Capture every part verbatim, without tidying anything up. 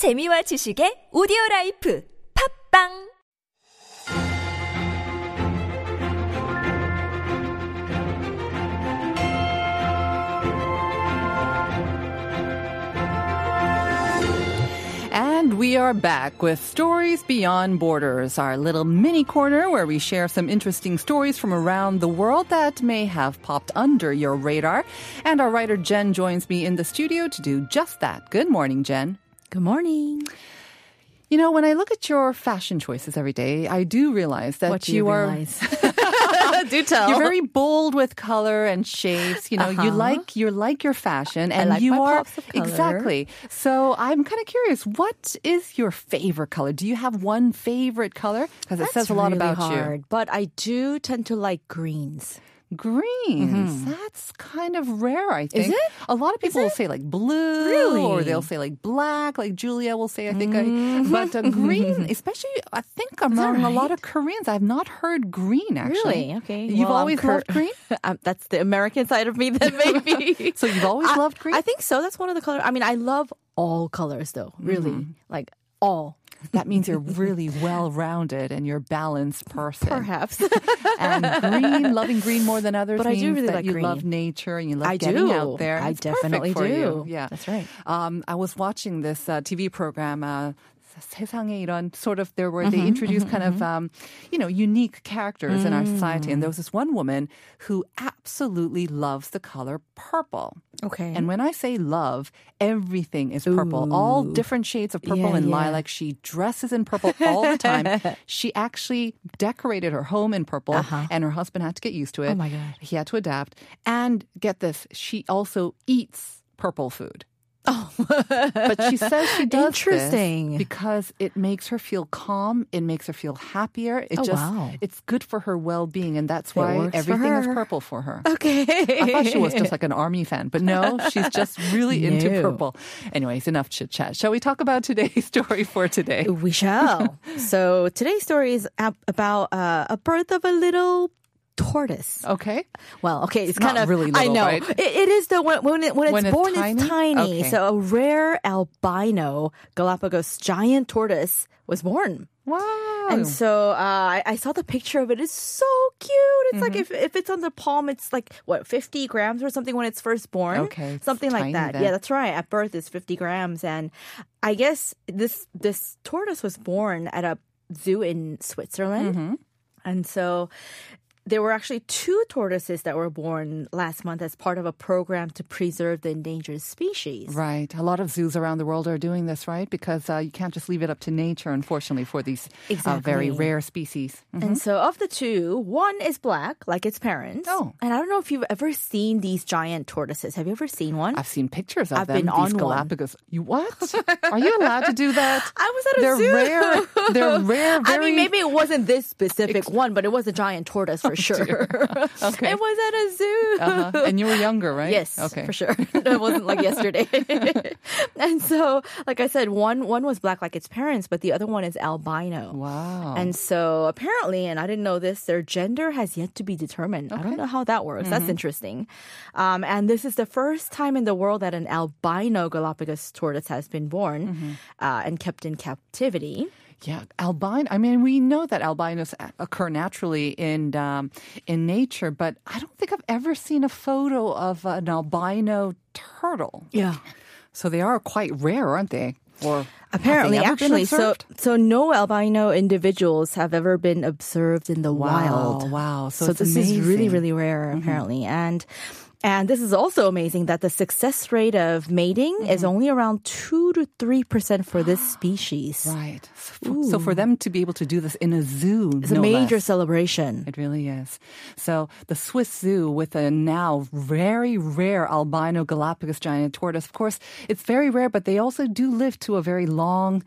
재미와 지식의 오디오라이프 팝빵! And we are back with Stories Beyond Borders, our little mini corner where we share some interesting stories from around the world that may have popped under your radar. And our writer Jen joins me in the studio to do just that. Good morning, Jen. Good morning. You know, when I look at your fashion choices every day, I do realize that what do you, you realize? are... Do tell. You're very bold with color and shapes. You know, uh-huh. you like you like your fashion, and I like you my are pops of color. Exactly. So I'm kind of curious. What is your favorite color? Do you have one favorite color? Because it says a lot really about hard, you. But I do tend to like greens. Greens. Mm-hmm. That's kind of rare, I think. Is it? A lot of people will say like blue, really? Or they'll say like black, like Julia will say, I think. Mm-hmm. I, but uh, green, especially, I think among right? a lot of Koreans, I've not heard green, actually. Really? Okay. You've well, always Cor- loved green? um, that's the American side of me then, maybe. So you've always I, loved green? I think so. That's one of the colors. I mean, I love all colors, though, really. Mm-hmm. Like all. That means you're really well-rounded and you're a balanced person. Perhaps. And green, loving green more than others but means I do really that like you green. Love nature and you love I getting do. Out there. I it's definitely for do. You. Yeah, that's right. Um, I was watching this uh, T V program, uh, 세상에 이런 sort of there where mm-hmm, they introduce mm-hmm, kind mm-hmm. of um, you know unique characters mm. in our society, and there was this one woman who absolutely loves the color purple. Okay, and when I say love, everything is purple, Ooh. all different shades of purple yeah, and yeah. lilac. She dresses in purple all the time. She actually decorated her home in purple, uh-huh. and her husband had to get used to it. Oh my God, he had to adapt. And get this, she also eats purple food. Oh, but she says she does Interesting. This because it makes her feel calm. It makes her feel happier. It oh, just wow. It's good for her well-being, and that's it why everything is purple for her. Okay, I thought she was just like an army fan, but no, she's just really into purple. Anyways, enough chit chat. Shall we talk about today's story for today? We shall. So today's story is about uh, a birth of a little. Tortoise. Okay. Well, okay. It's, it's kind of really little, I know right? it, it is though when when, it, when, when it's, it's born tiny? It's tiny. Okay. So a rare albino Galapagos giant tortoise was born. Wow. And so uh, I, I saw the picture of it. It's so cute. It's mm-hmm. like if, if it's on the palm, it's like, what, fifty grams or something when it's first born? Okay. Something like that. Then. Yeah, that's right. At birth, it's fifty grams. And I guess this this tortoise was born at a zoo in Switzerland. Mm-hmm. And so... There were actually two tortoises that were born last month as part of a program to preserve the endangered species. Right. A lot of zoos around the world are doing this, right? Because uh, you can't just leave it up to nature, unfortunately, for these exactly. uh, very rare species. Mm-hmm. And so of the two, one is black, like its parents. Oh. And I don't know if you've ever seen these giant tortoises. Have you ever seen one? I've seen pictures of I've them. I've been on these Galapagos. One. You what? Are you allowed to do that? I was at a They're zoo. Rare. They're rare. Very... I mean, maybe it wasn't this specific Ex- one, but it was a giant tortoise for sure. Sure. Okay. It was at a zoo. Uh-huh. And you were younger, right? Yes, okay. For sure. It wasn't like yesterday. And so, like I said, one one was black like its parents, but the other one is albino. Wow. And so apparently, and I didn't know this, their gender has yet to be determined. Okay. I don't know how that works. Mm-hmm. That's interesting. Um, and this is the first time in the world that an albino Galapagos tortoise has been born mm-hmm. uh, and kept in captivity. Yeah, albino. I mean, we know that albinos occur naturally in um, in nature, but I don't think I've ever seen a photo of an albino turtle. Yeah. So they are quite rare, aren't they? Or apparently, actually, so so no albino individuals have ever been observed in the wow, wild. Wow. So, so this amazing. Is really, really rare, apparently. Mm-hmm. And... And this is also amazing that the success rate of mating mm-hmm. is only around two to three percent for this species. Right. Ooh. So for them to be able to do this in a zoo, it's no a major less. Celebration. It really is. So the Swiss zoo with a now very rare albino Galapagos giant tortoise. Of course, it's very rare, but they also do live to a very long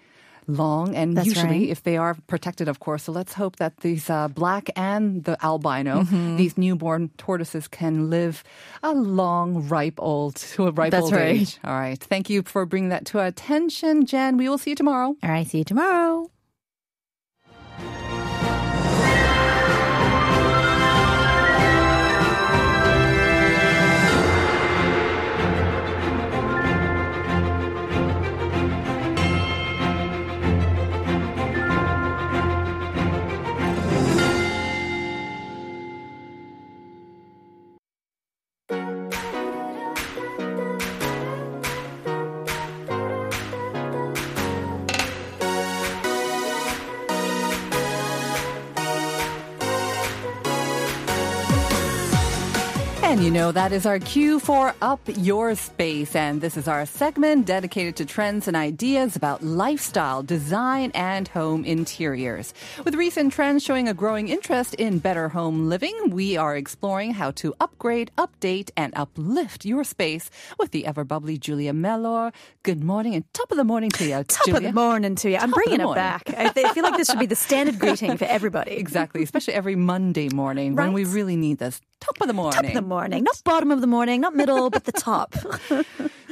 Long and That's usually, right. if they are protected, of course. So let's hope that these uh, black and the albino, mm-hmm. these newborn tortoises, can live a long, ripe old to a ripe That's old right. age. All right. Thank you for bringing that to our attention, Jen. We will see you tomorrow. All right. See you tomorrow. And you know, that is our cue for Up Your Space. And this is our segment dedicated to trends and ideas about lifestyle, design, and home interiors. With recent trends showing a growing interest in better home living, we are exploring how to upgrade, update, and uplift your space with the ever-bubbly Julia Mellor. Good morning and top of the morning to you, Top Julia. Of the morning to you. I'm top bringing it back. I, th- I feel like this should be the standard greeting for everybody. Exactly, especially every Monday morning right. when we really need this. Top of the morning. Top of the morning. Not bottom of the morning, not middle, but the top.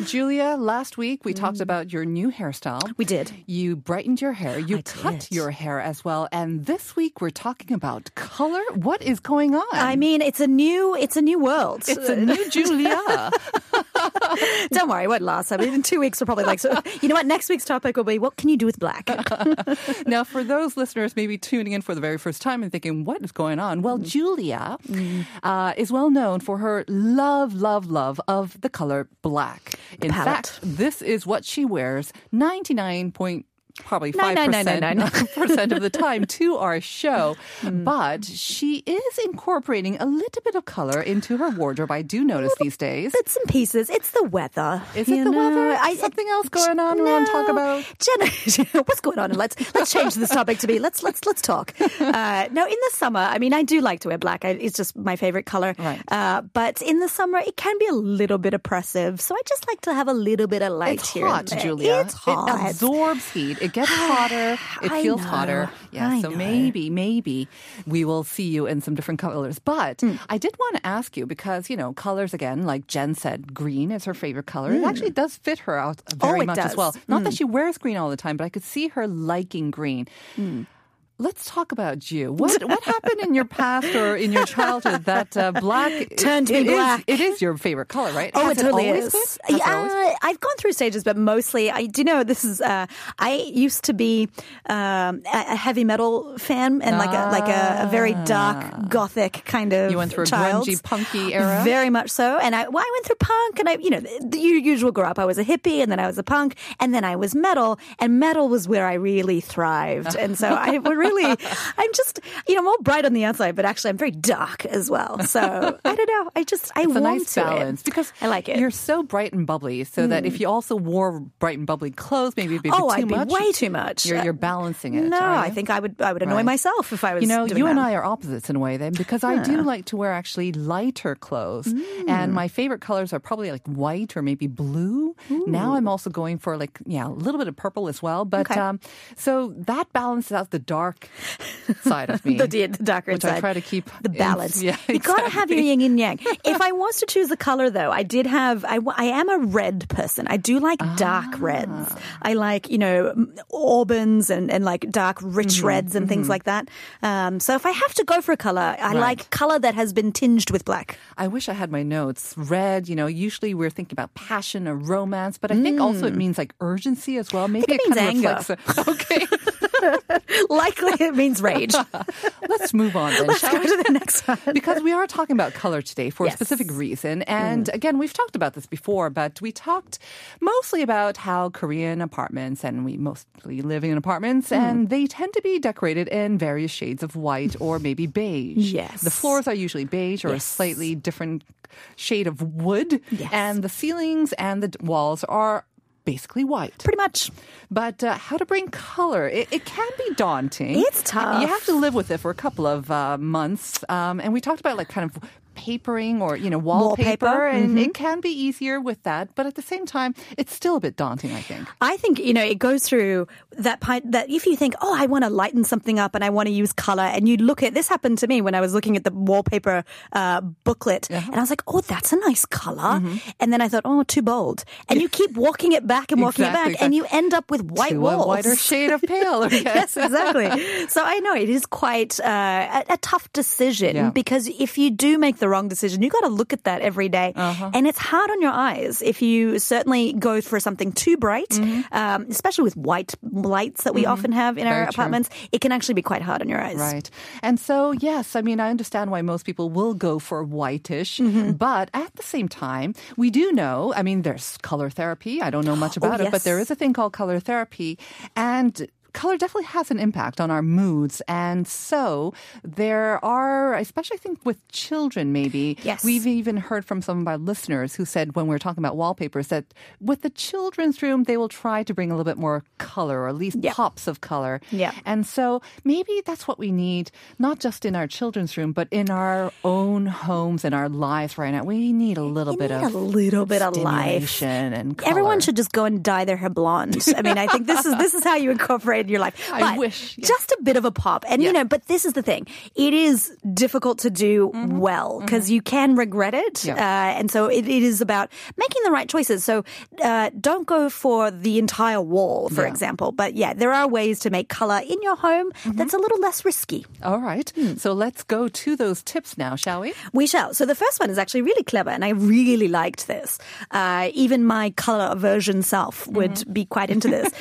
Julia, last week we mm. talked about your new hairstyle. We did. You brightened your hair. You I cut did. your hair as well. And this week we're talking about color. What is going on? I mean, it's a new, it's a new world. It's a new Julia. Don't worry, it won't last. I mean, in two weeks we're probably like, so, you know what, next week's topic will be, what can you do with black? Now, for those listeners maybe tuning in for the very first time and thinking, what is going on? Well, mm. Julia mm. Uh, is well known for her love, love, love of the color black. In fact, this is what she wears ninety-nine point nine percent probably five percent of the time to our show. Mm. But she is incorporating a little bit of color into her wardrobe. I do notice these days. Bits and pieces. It's the weather. Is it the know? weather? I, Something else going on no. we want to talk about? Jen, what's going on? Let's let's change this topic to be, let's let's let's talk. Uh, now, in the summer, I mean, I do like to wear black. I, it's just my favorite color. Right. Uh, but in the summer, it can be a little bit oppressive. So I just like to have a little bit of light it's here. Hot, and there. Julia. It's hot, Julia. It absorbs heat. It gets hotter. It I feels know. hotter. Yeah. I so know. maybe, maybe we will see you in some different colors. But mm. I did want to ask you because, you know, colors again, like Jen said, green is her favorite color. Mm. It actually does fit her out very oh, much does. as well. Not mm. that she wears green all the time, but I could see her liking green. Mm. Let's talk about you. What what happened in your past or in your childhood that uh, black turned to be black? Is, it is your favorite color, right? Oh, Has it totally it always is. Been? Has uh, it always been? I've gone through stages, but mostly, I do you know this is. Uh, I used to be um, a heavy metal fan and ah. like a like a, a very dark gothic kind of. You went through a child. grungy, punky era, very much so. And I, well, I went through punk, and I, you know, the usual grow up. I was a hippie, and then I was a punk, and then I was metal, and metal was where I really thrived, and so I would really. Really, I'm just, you know, I'm all bright on the outside, but actually I'm very dark as well. So I don't know. I just, I it's warm a nice to balance it. Because I like it. You're so bright and bubbly, so mm. that if you also wore bright and bubbly clothes, maybe it'd be oh, too I'd much. Oh, I'd be way too much. You're, you're balancing it. No, I think I would I would annoy right. myself if I was You know, doing you that. and I are opposites in a way then, because huh. I do like to wear actually lighter clothes. Mm. And my favorite colors are probably like white or maybe blue. Ooh. Now I'm also going for like, yeah, a little bit of purple as well. But okay. um, so that balances out the dark side of me. the, the darker which side. I try to keep the balance. In, yeah, exactly. You got to have your yin and yang. If I was to choose a color, though, I did have. I, I am a red person. I do like ah. dark reds. I like you know auburns and, and like dark rich mm-hmm. reds and mm-hmm. things like that. Um, so if I have to go for a color, I right. like color that has been tinged with black. I wish I had my notes. Red. You know, usually we're thinking about passion or romance, but I think mm. also it means like urgency as well. Maybe I think it, it means kind of anger. Reflects. Okay. Likely it means rage. Let's move on then, Let's shall go we? to the next one. Because we are talking about color today for yes. a specific reason. And mm. again, we've talked about this before, but we talked mostly about how Korean apartments, and we mostly live in apartments, mm. and they tend to be decorated in various shades of white or maybe beige. Yes. The floors are usually beige or yes. a slightly different shade of wood. Yes. And the ceilings and the walls are basically white. Pretty much. But uh, how to bring color, it, it can be daunting. It's tough. You have to live with it for a couple of uh, months. Um, and we talked about like kind of papering or, you know, wallpaper. wallpaper. And mm-hmm. it can be easier with that. But at the same time, it's still a bit daunting, I think. I think, you know, it goes through that point that if you think, oh, I want to lighten something up and I want to use color. And you look at, this happened to me when I was looking at the wallpaper uh, booklet. Uh-huh. And I was like, oh, that's a nice color. Mm-hmm. And then I thought, oh, too bold. And you keep walking it back and walking exactly, it back. Exactly. And you end up with white to walls. A whiter shade of pale. Okay. Yes, exactly. So I know it is quite uh, a, a tough decision yeah. because if you do make the wrong decision. You got to look at that every day. Uh-huh. And it's hard on your eyes if you certainly go for something too bright, mm-hmm. um, especially with white lights that we mm-hmm. often have in Very our true. apartments. It can actually be quite hard on your eyes. Right. And so, yes, I mean, I understand why most people will go for whitish, mm-hmm. but at the same time, we do know, I mean, there's color therapy. I don't know much about oh, yes. it, but there is a thing called color therapy. And color definitely has an impact on our moods. And so there are, especially I think with children maybe, yes. we've even heard from some of our listeners who said when we were talking about wallpapers that with the children's room, they will try to bring a little bit more color or at least yep. pops of color. Yep. And so maybe that's what we need, not just in our children's room, but in our own homes and our lives right now. We need a little you bit of a little bit of life. And color. Everyone should just go and dye their hair blonde. I mean, I think this is this is how you incorporate your life. But I wish. Yeah. Just a bit of a pop. And, yeah. you know, but this is the thing. It is difficult to do mm-hmm. well because mm-hmm. you can regret it. Yeah. Uh, and so it, it is about making the right choices. So uh, don't go for the entire wall, for yeah. example. But, yeah, there are ways to make color in your home mm-hmm. that's a little less risky. All right. Mm. So let's go to those tips now, shall we? We shall. So the first one is actually really clever, and I really liked this. Uh, even my color aversion self would mm-hmm. be quite into this.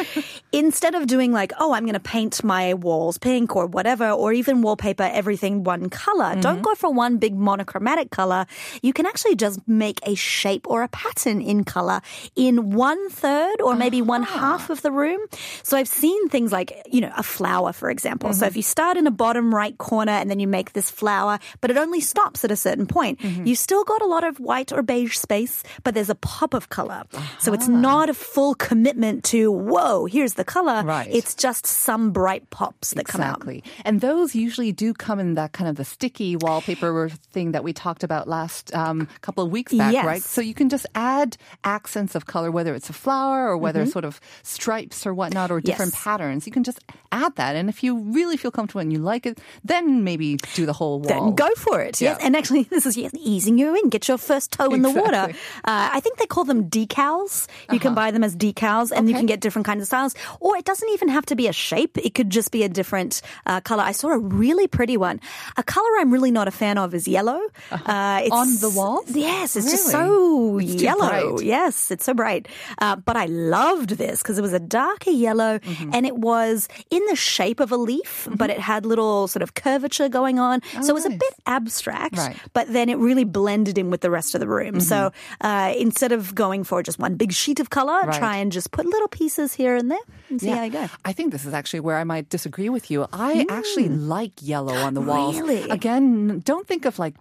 Instead of doing like, oh, I'm going to paint my walls pink or whatever, or even wallpaper everything one color. Mm-hmm. Don't go for one big monochromatic color. You can actually just make a shape or a pattern in color in one third or maybe uh-huh. one half of the room. So I've seen things like, you know, a flower, for example. Mm-hmm. So if you start in a bottom right corner and then you make this flower, but it only stops at a certain point, mm-hmm. you still got a lot of white or beige space, but there's a pop of color. Uh-huh. So it's not a full commitment to, whoa, here's the color. Right. It's just some bright pops that exactly. come out. Exactly. And those usually do come in that kind of the sticky wallpaper thing that we talked about last um, couple of weeks back, yes. right? So you can just add accents of color, whether it's a flower or whether mm-hmm. sort of stripes or whatnot or different yes. patterns. You can just add that. And if you really feel comfortable and you like it, then maybe do the whole wall. Then go for it. Yeah. Yes. And actually, this is easing you in. Get your first toe in exactly. the water. Uh, I think they call them decals. You uh-huh. can buy them as decals and okay. you can get different kinds of styles. Or it doesn't even have to be a shape. It could just be a different uh, color. I saw a really pretty one. A color I'm really not a fan of is yellow. Uh, it's, on the wall? Yes. It's really? just so it's yellow. Yes. It's so bright. Uh, but I loved this because it was a darker yellow mm-hmm. and it was in the shape of a leaf, mm-hmm. but it had little sort of curvature going on. Oh, so it was nice. a bit abstract, right. but then it really blended in with the rest of the room. Mm-hmm. So uh, instead of going for just one big sheet of color, right. try and just put little pieces here and there and see yeah. how you go. I think this is actually where I might disagree with you. I mm. actually like yellow on the walls. Really? Again, don't think of like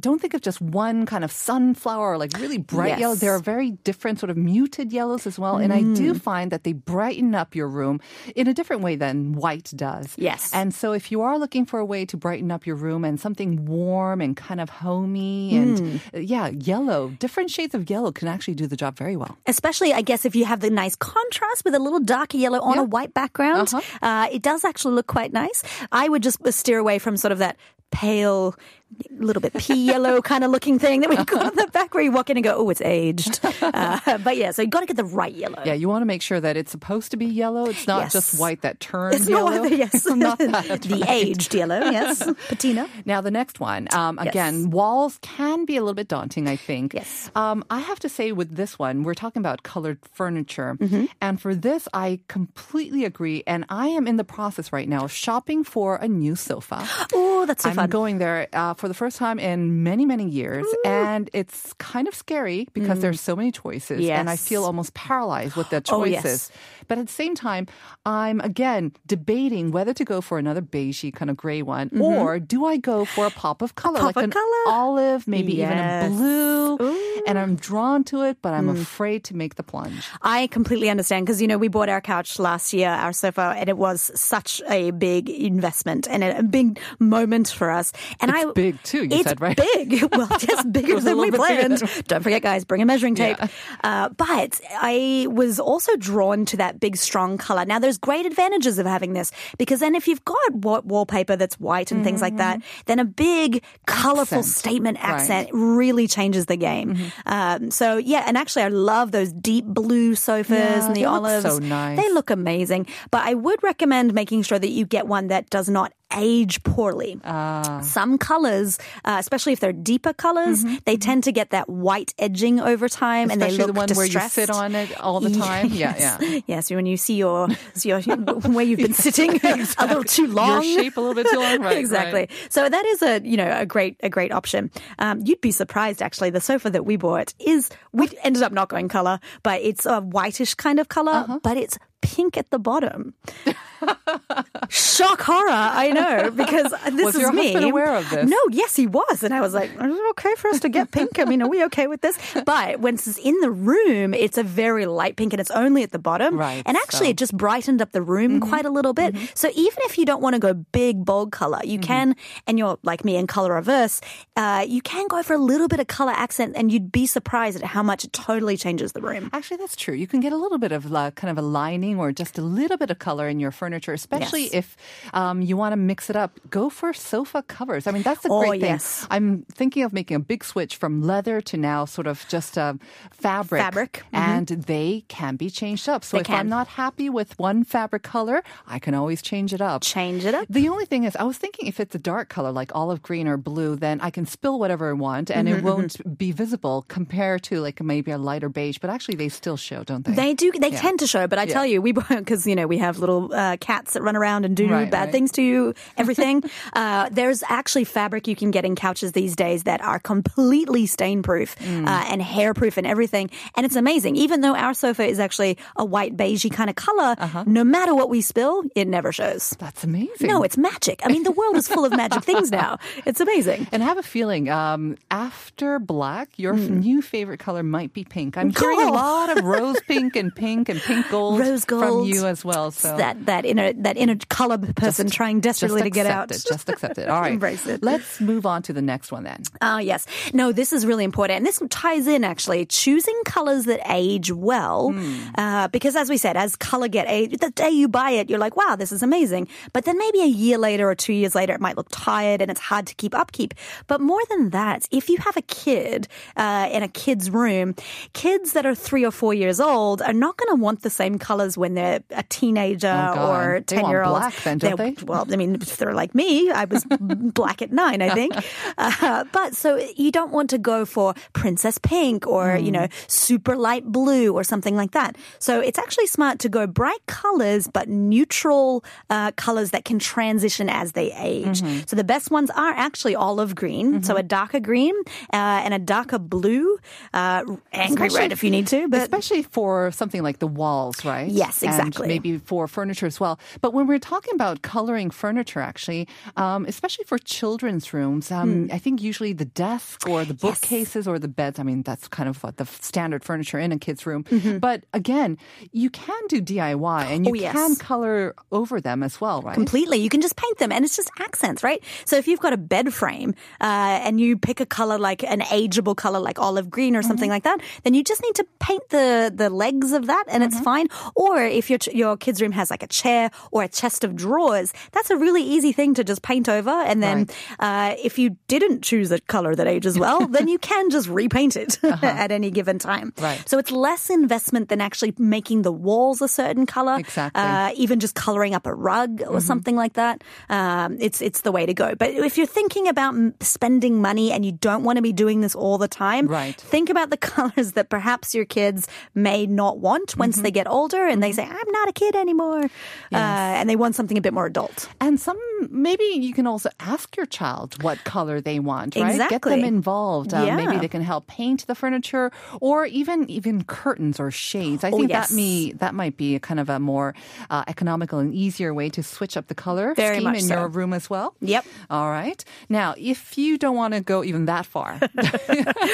Don't think of just one kind of sunflower or like really bright yes. yellow. There are very different sort of muted yellows as well. Mm. And I do find that they brighten up your room in a different way than white does. Yes. And so if you are looking for a way to brighten up your room and something warm and kind of homey and mm. yeah, yellow, different shades of yellow can actually do the job very well. Especially, I guess, if you have the nice contrast with a little darker yellow on yep. a white background. Uh-huh. Uh, it does actually look quite nice. I would just steer away from sort of that pale, little bit pea yellow kind of looking thing that we got on the back where you walk in and go, oh, it's aged. Uh, but yeah, so you got to get the right yellow. Yeah, you want to make sure that it's supposed to be yellow. It's not yes. just white that turns it's yellow. Not, yes. not that, the right. aged yellow, yes. Patina. Now the next one. Um, again, yes. walls can be a little bit daunting, I think. Yes. Um, I have to say with this one, we're talking about colored furniture. Mm-hmm. And for this, I completely agree. And I am in the process right now of shopping for a new sofa. Oh, that's so I'm fun. I'm going there uh, for the first time in many, many years. Ooh. And it's kind of scary because mm. there's so many choices. Yes. And I feel almost paralyzed with the choices. Oh, yes. But at the same time, I'm, again, debating whether to go for another beigey kind of gray one mm-hmm. or do I go for a pop of color, a pop like of an color. olive, maybe yes. even a blue. Ooh. And I'm drawn to it, but I'm mm. afraid to make the plunge. I completely understand because, you know, we bought our couch last year, our sofa, and it was such a big investment and a big moment for us. And it's I big. Too, you it's said, right? big. Well, just bigger than we planned. Bigger. Don't forget, guys, bring a measuring tape. Yeah. Uh, but I was also drawn to that big, strong color. Now, there's great advantages of having this because then if you've got wa- wallpaper that's white and mm-hmm. things like that, then a big, colorful accent. statement accent right. really changes the game. Mm-hmm. Um, so, yeah, and actually, I love those deep blue sofas yeah, and the they olives. Look so nice. They look amazing. But I would recommend making sure that you get one that does not age poorly. Uh. Some colors, uh, especially if they're deeper colors, mm-hmm. they tend to get that white edging over time, especially and they look the one distressed. Where you sit on it all the time. Yes. Yeah, yeah, yeah. So when you see your, your where you've been yes, sitting exactly. a little too long, your shape a little bit too long, right? Exactly. Right. So that is a you know a great a great option. Um, you'd be surprised actually. The sofa that we bought is we ended up not going color, but it's a whitish kind of color, uh-huh. but it's pink at the bottom. Shock horror, I know, because this was is your me. Was your husband aware of this? No, yes, he was. And I was like, is it okay for us to get pink? I mean, are we okay with this? But when it's in the room, it's a very light pink and it's only at the bottom. Right, and actually, so. It just brightened up the room mm-hmm. quite a little bit. Mm-hmm. So even if you don't want to go big, bold color, you mm-hmm. can, and you're like me in color reverse, uh, you can go for a little bit of color accent and you'd be surprised at how much it totally changes the room. Actually, that's true. You can get a little bit of uh, kind of a lining or just a little bit of color in your furniture, especially yes. if If um, you want to mix it up, go for sofa covers. I mean, that's a great oh, thing. Yes. I'm thinking of making a big switch from leather to now sort of just uh, fabric. Fabric. And mm-hmm. they can be changed up. So they if can. I'm not happy with one fabric color, I can always change it up. Change it up. The only thing is, I was thinking if it's a dark color, like olive green or blue, then I can spill whatever I want and mm-hmm, it won't mm-hmm. be visible compared to like maybe a lighter beige. But actually, they still show, don't they? They do. They yeah. tend to show. But I yeah. tell you, we because, you know, we have little uh, cats that run around and do right, bad right. things to you, everything. uh, there's actually fabric you can get in couches these days that are completely stain-proof mm. uh, and hair-proof and everything. And it's amazing. Even though our sofa is actually a white beigey kind of color, uh-huh. no matter what we spill, it never shows. That's amazing. No, it's magic. I mean, the world is full of magic things now. It's amazing. And I have a feeling um, after black, your mm. new favorite color might be pink. I'm cool. hearing a lot of rose pink and pink and pink gold, rose gold from you as well. So that, that inner that inner color person just, trying desperately to get out. It, just accept it. All right. Embrace it. Let's move on to the next one then. Oh, uh, yes. No, this is really important. And this ties in actually choosing colors that age well. Mm. Uh, because as we said, as color get age, the day you buy it, you're like, wow, this is amazing. But then maybe a year later or two years later, it might look tired and it's hard to keep upkeep. But more than that, if you have a kid uh, in a kid's room, kids that are three or four years old are not going to want the same colors when they're a teenager oh, or a ten-year-old. Then, don't they? Well, I mean, if they're like me, I was black at nine, I think. Uh, but so you don't want to go for princess pink or, mm. you know, super light blue or something like that. So it's actually smart to go bright colors, but neutral uh, colors that can transition as they age. Mm-hmm. So the best ones are actually olive green. Mm-hmm. So a darker green uh, and a darker blue. Uh, angry especially, red if you need to. But especially for something like the walls, right? Yes, exactly. And maybe for furniture as well. But when we're talking about coloring furniture, actually, um, especially for children's rooms. Um, mm. I think usually the desk or the bookcases yes. or the beds, I mean, that's kind of what the standard furniture in a kid's room. Mm-hmm. But again, you can do D I Y and you oh, yes. can color over them as well, right? Completely. You can just paint them and it's just accents, right? So if you've got a bed frame uh, and you pick a color like an ageable color like olive green or mm-hmm. something like that, then you just need to paint the, the legs of that and mm-hmm. it's fine. Or if your, your kid's room has like a chair or a chest of drawers, that's a really easy thing to just paint over. And then right. uh, if you didn't choose a color that ages well, then you can just repaint it uh-huh. at any given time. Right. So it's less investment than actually making the walls a certain color. Exactly. Uh, even just coloring up a rug or mm-hmm. something like that. Um, it's, it's the way to go. But if you're thinking about spending money and you don't want to be doing this all the time, right. think about the colors that perhaps your kids may not want once mm-hmm. they get older and they say, I'm not a kid anymore. Yes. Uh, and they want something a bit more adult. And some maybe you can also ask your child what color they want, right? Exactly. Get them involved. Um, yeah. Maybe they can help paint the furniture or even even curtains or shades. I oh, think yes. that may, that might be a kind of a more uh, economical and easier way to switch up the color Very scheme much in so. Your room as well. Yep. All right. Now, if you don't want to go even that far.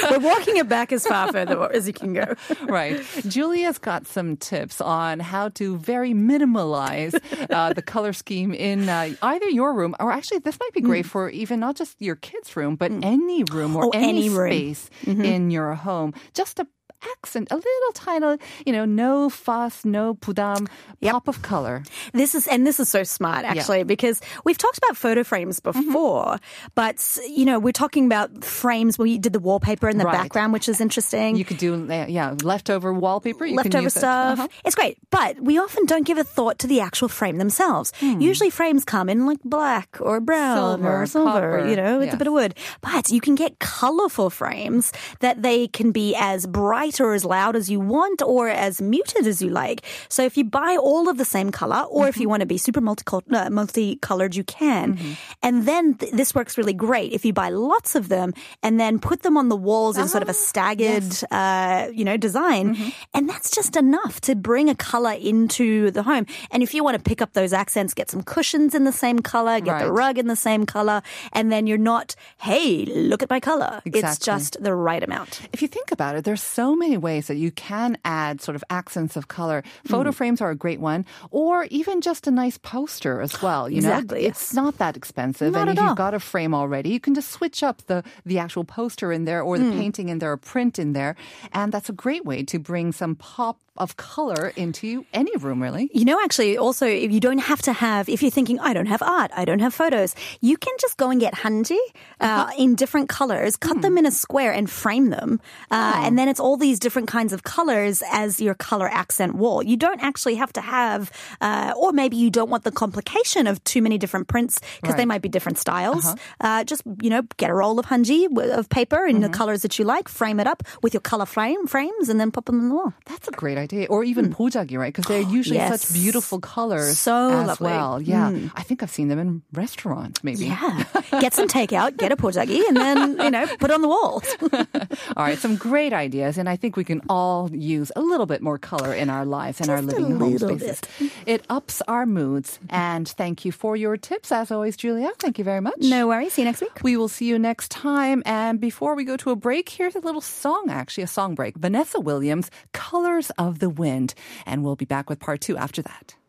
We're walking it back as far further as you can go. Right. Julia's got some tips on how to very minimalize uh, the color color scheme in uh, either your room or actually this might be great mm. for even not just your kid's room but mm. any room or oh, any, any room. Space mm-hmm. in your home. Just a accent, a little tiny, you know, no fuss, no pudam, yep. pop of color. This is, and this is so smart actually, yep. because we've talked about photo frames before, mm-hmm. but you know, we're talking about frames where you did the wallpaper in the right. background, which is interesting. You could do, yeah, leftover wallpaper. You leftover can use stuff. It. Uh-huh. It's great, but we often don't give a thought to the actual frame themselves. Hmm. Usually frames come in like black or brown silver, or silver, copper. You know, with yes. a bit of wood, but you can get colorful frames that they can be as bright bright or as loud as you want or as muted as you like. So if you buy all of the same color or mm-hmm. if you want to be super multicol- uh, multicolored, you can. Mm-hmm. And then th- this works really great if you buy lots of them and then put them on the walls uh-huh. in sort of a staggered, yes. uh, you know, design. Mm-hmm. And that's just enough to bring a color into the home. And if you want to pick up those accents, get some cushions in the same color, get right. the rug in the same color, and then you're not, hey, look at my color. Exactly. It's just the right amount. If you think about it, there's so many ways that you can add sort of accents of color. Photo mm. frames are a great one, or even just a nice poster as well. You exactly. know, it's not that expensive. Not and if all. You've got a frame already, you can just switch up the, the actual poster in there or the mm. painting in there or print in there. And that's a great way to bring some pop of color into any room, really. You know, actually, also, if you don't have to have, if you're thinking, I don't have art, I don't have photos, you can just go and get hanji uh, in different colors, cut mm. them in a square and frame them. Uh, oh. And then it's all these different kinds of colors as your color accent wall. You don't actually have to have, uh, or maybe you don't want the complication of too many different prints because right. they might be different styles. Uh-huh. Uh, just, you know, get a roll of hanji of paper in mm-hmm. the colors that you like, frame it up with your color frame frames and then pop them on the wall. That's a great idea. Or even mm. bojagi, right? Because they're usually yes. such beautiful colors so as lovely. Well. Yeah, mm. I think I've seen them in restaurants, maybe. Yeah, get some takeout, get a bojagi, and then, you know, put on the wall. All right, some great ideas. And I think we can all use a little bit more color in our lives and our living home spaces. Bit. It ups our moods. And thank you for your tips, as always, Julia. Thank you very much. No worries. See you next week. We will see you next time. And before we go to a break, here's a little song, actually, a song break. Vanessa Williams, Colors of the Wind. And we'll be back with part two after that.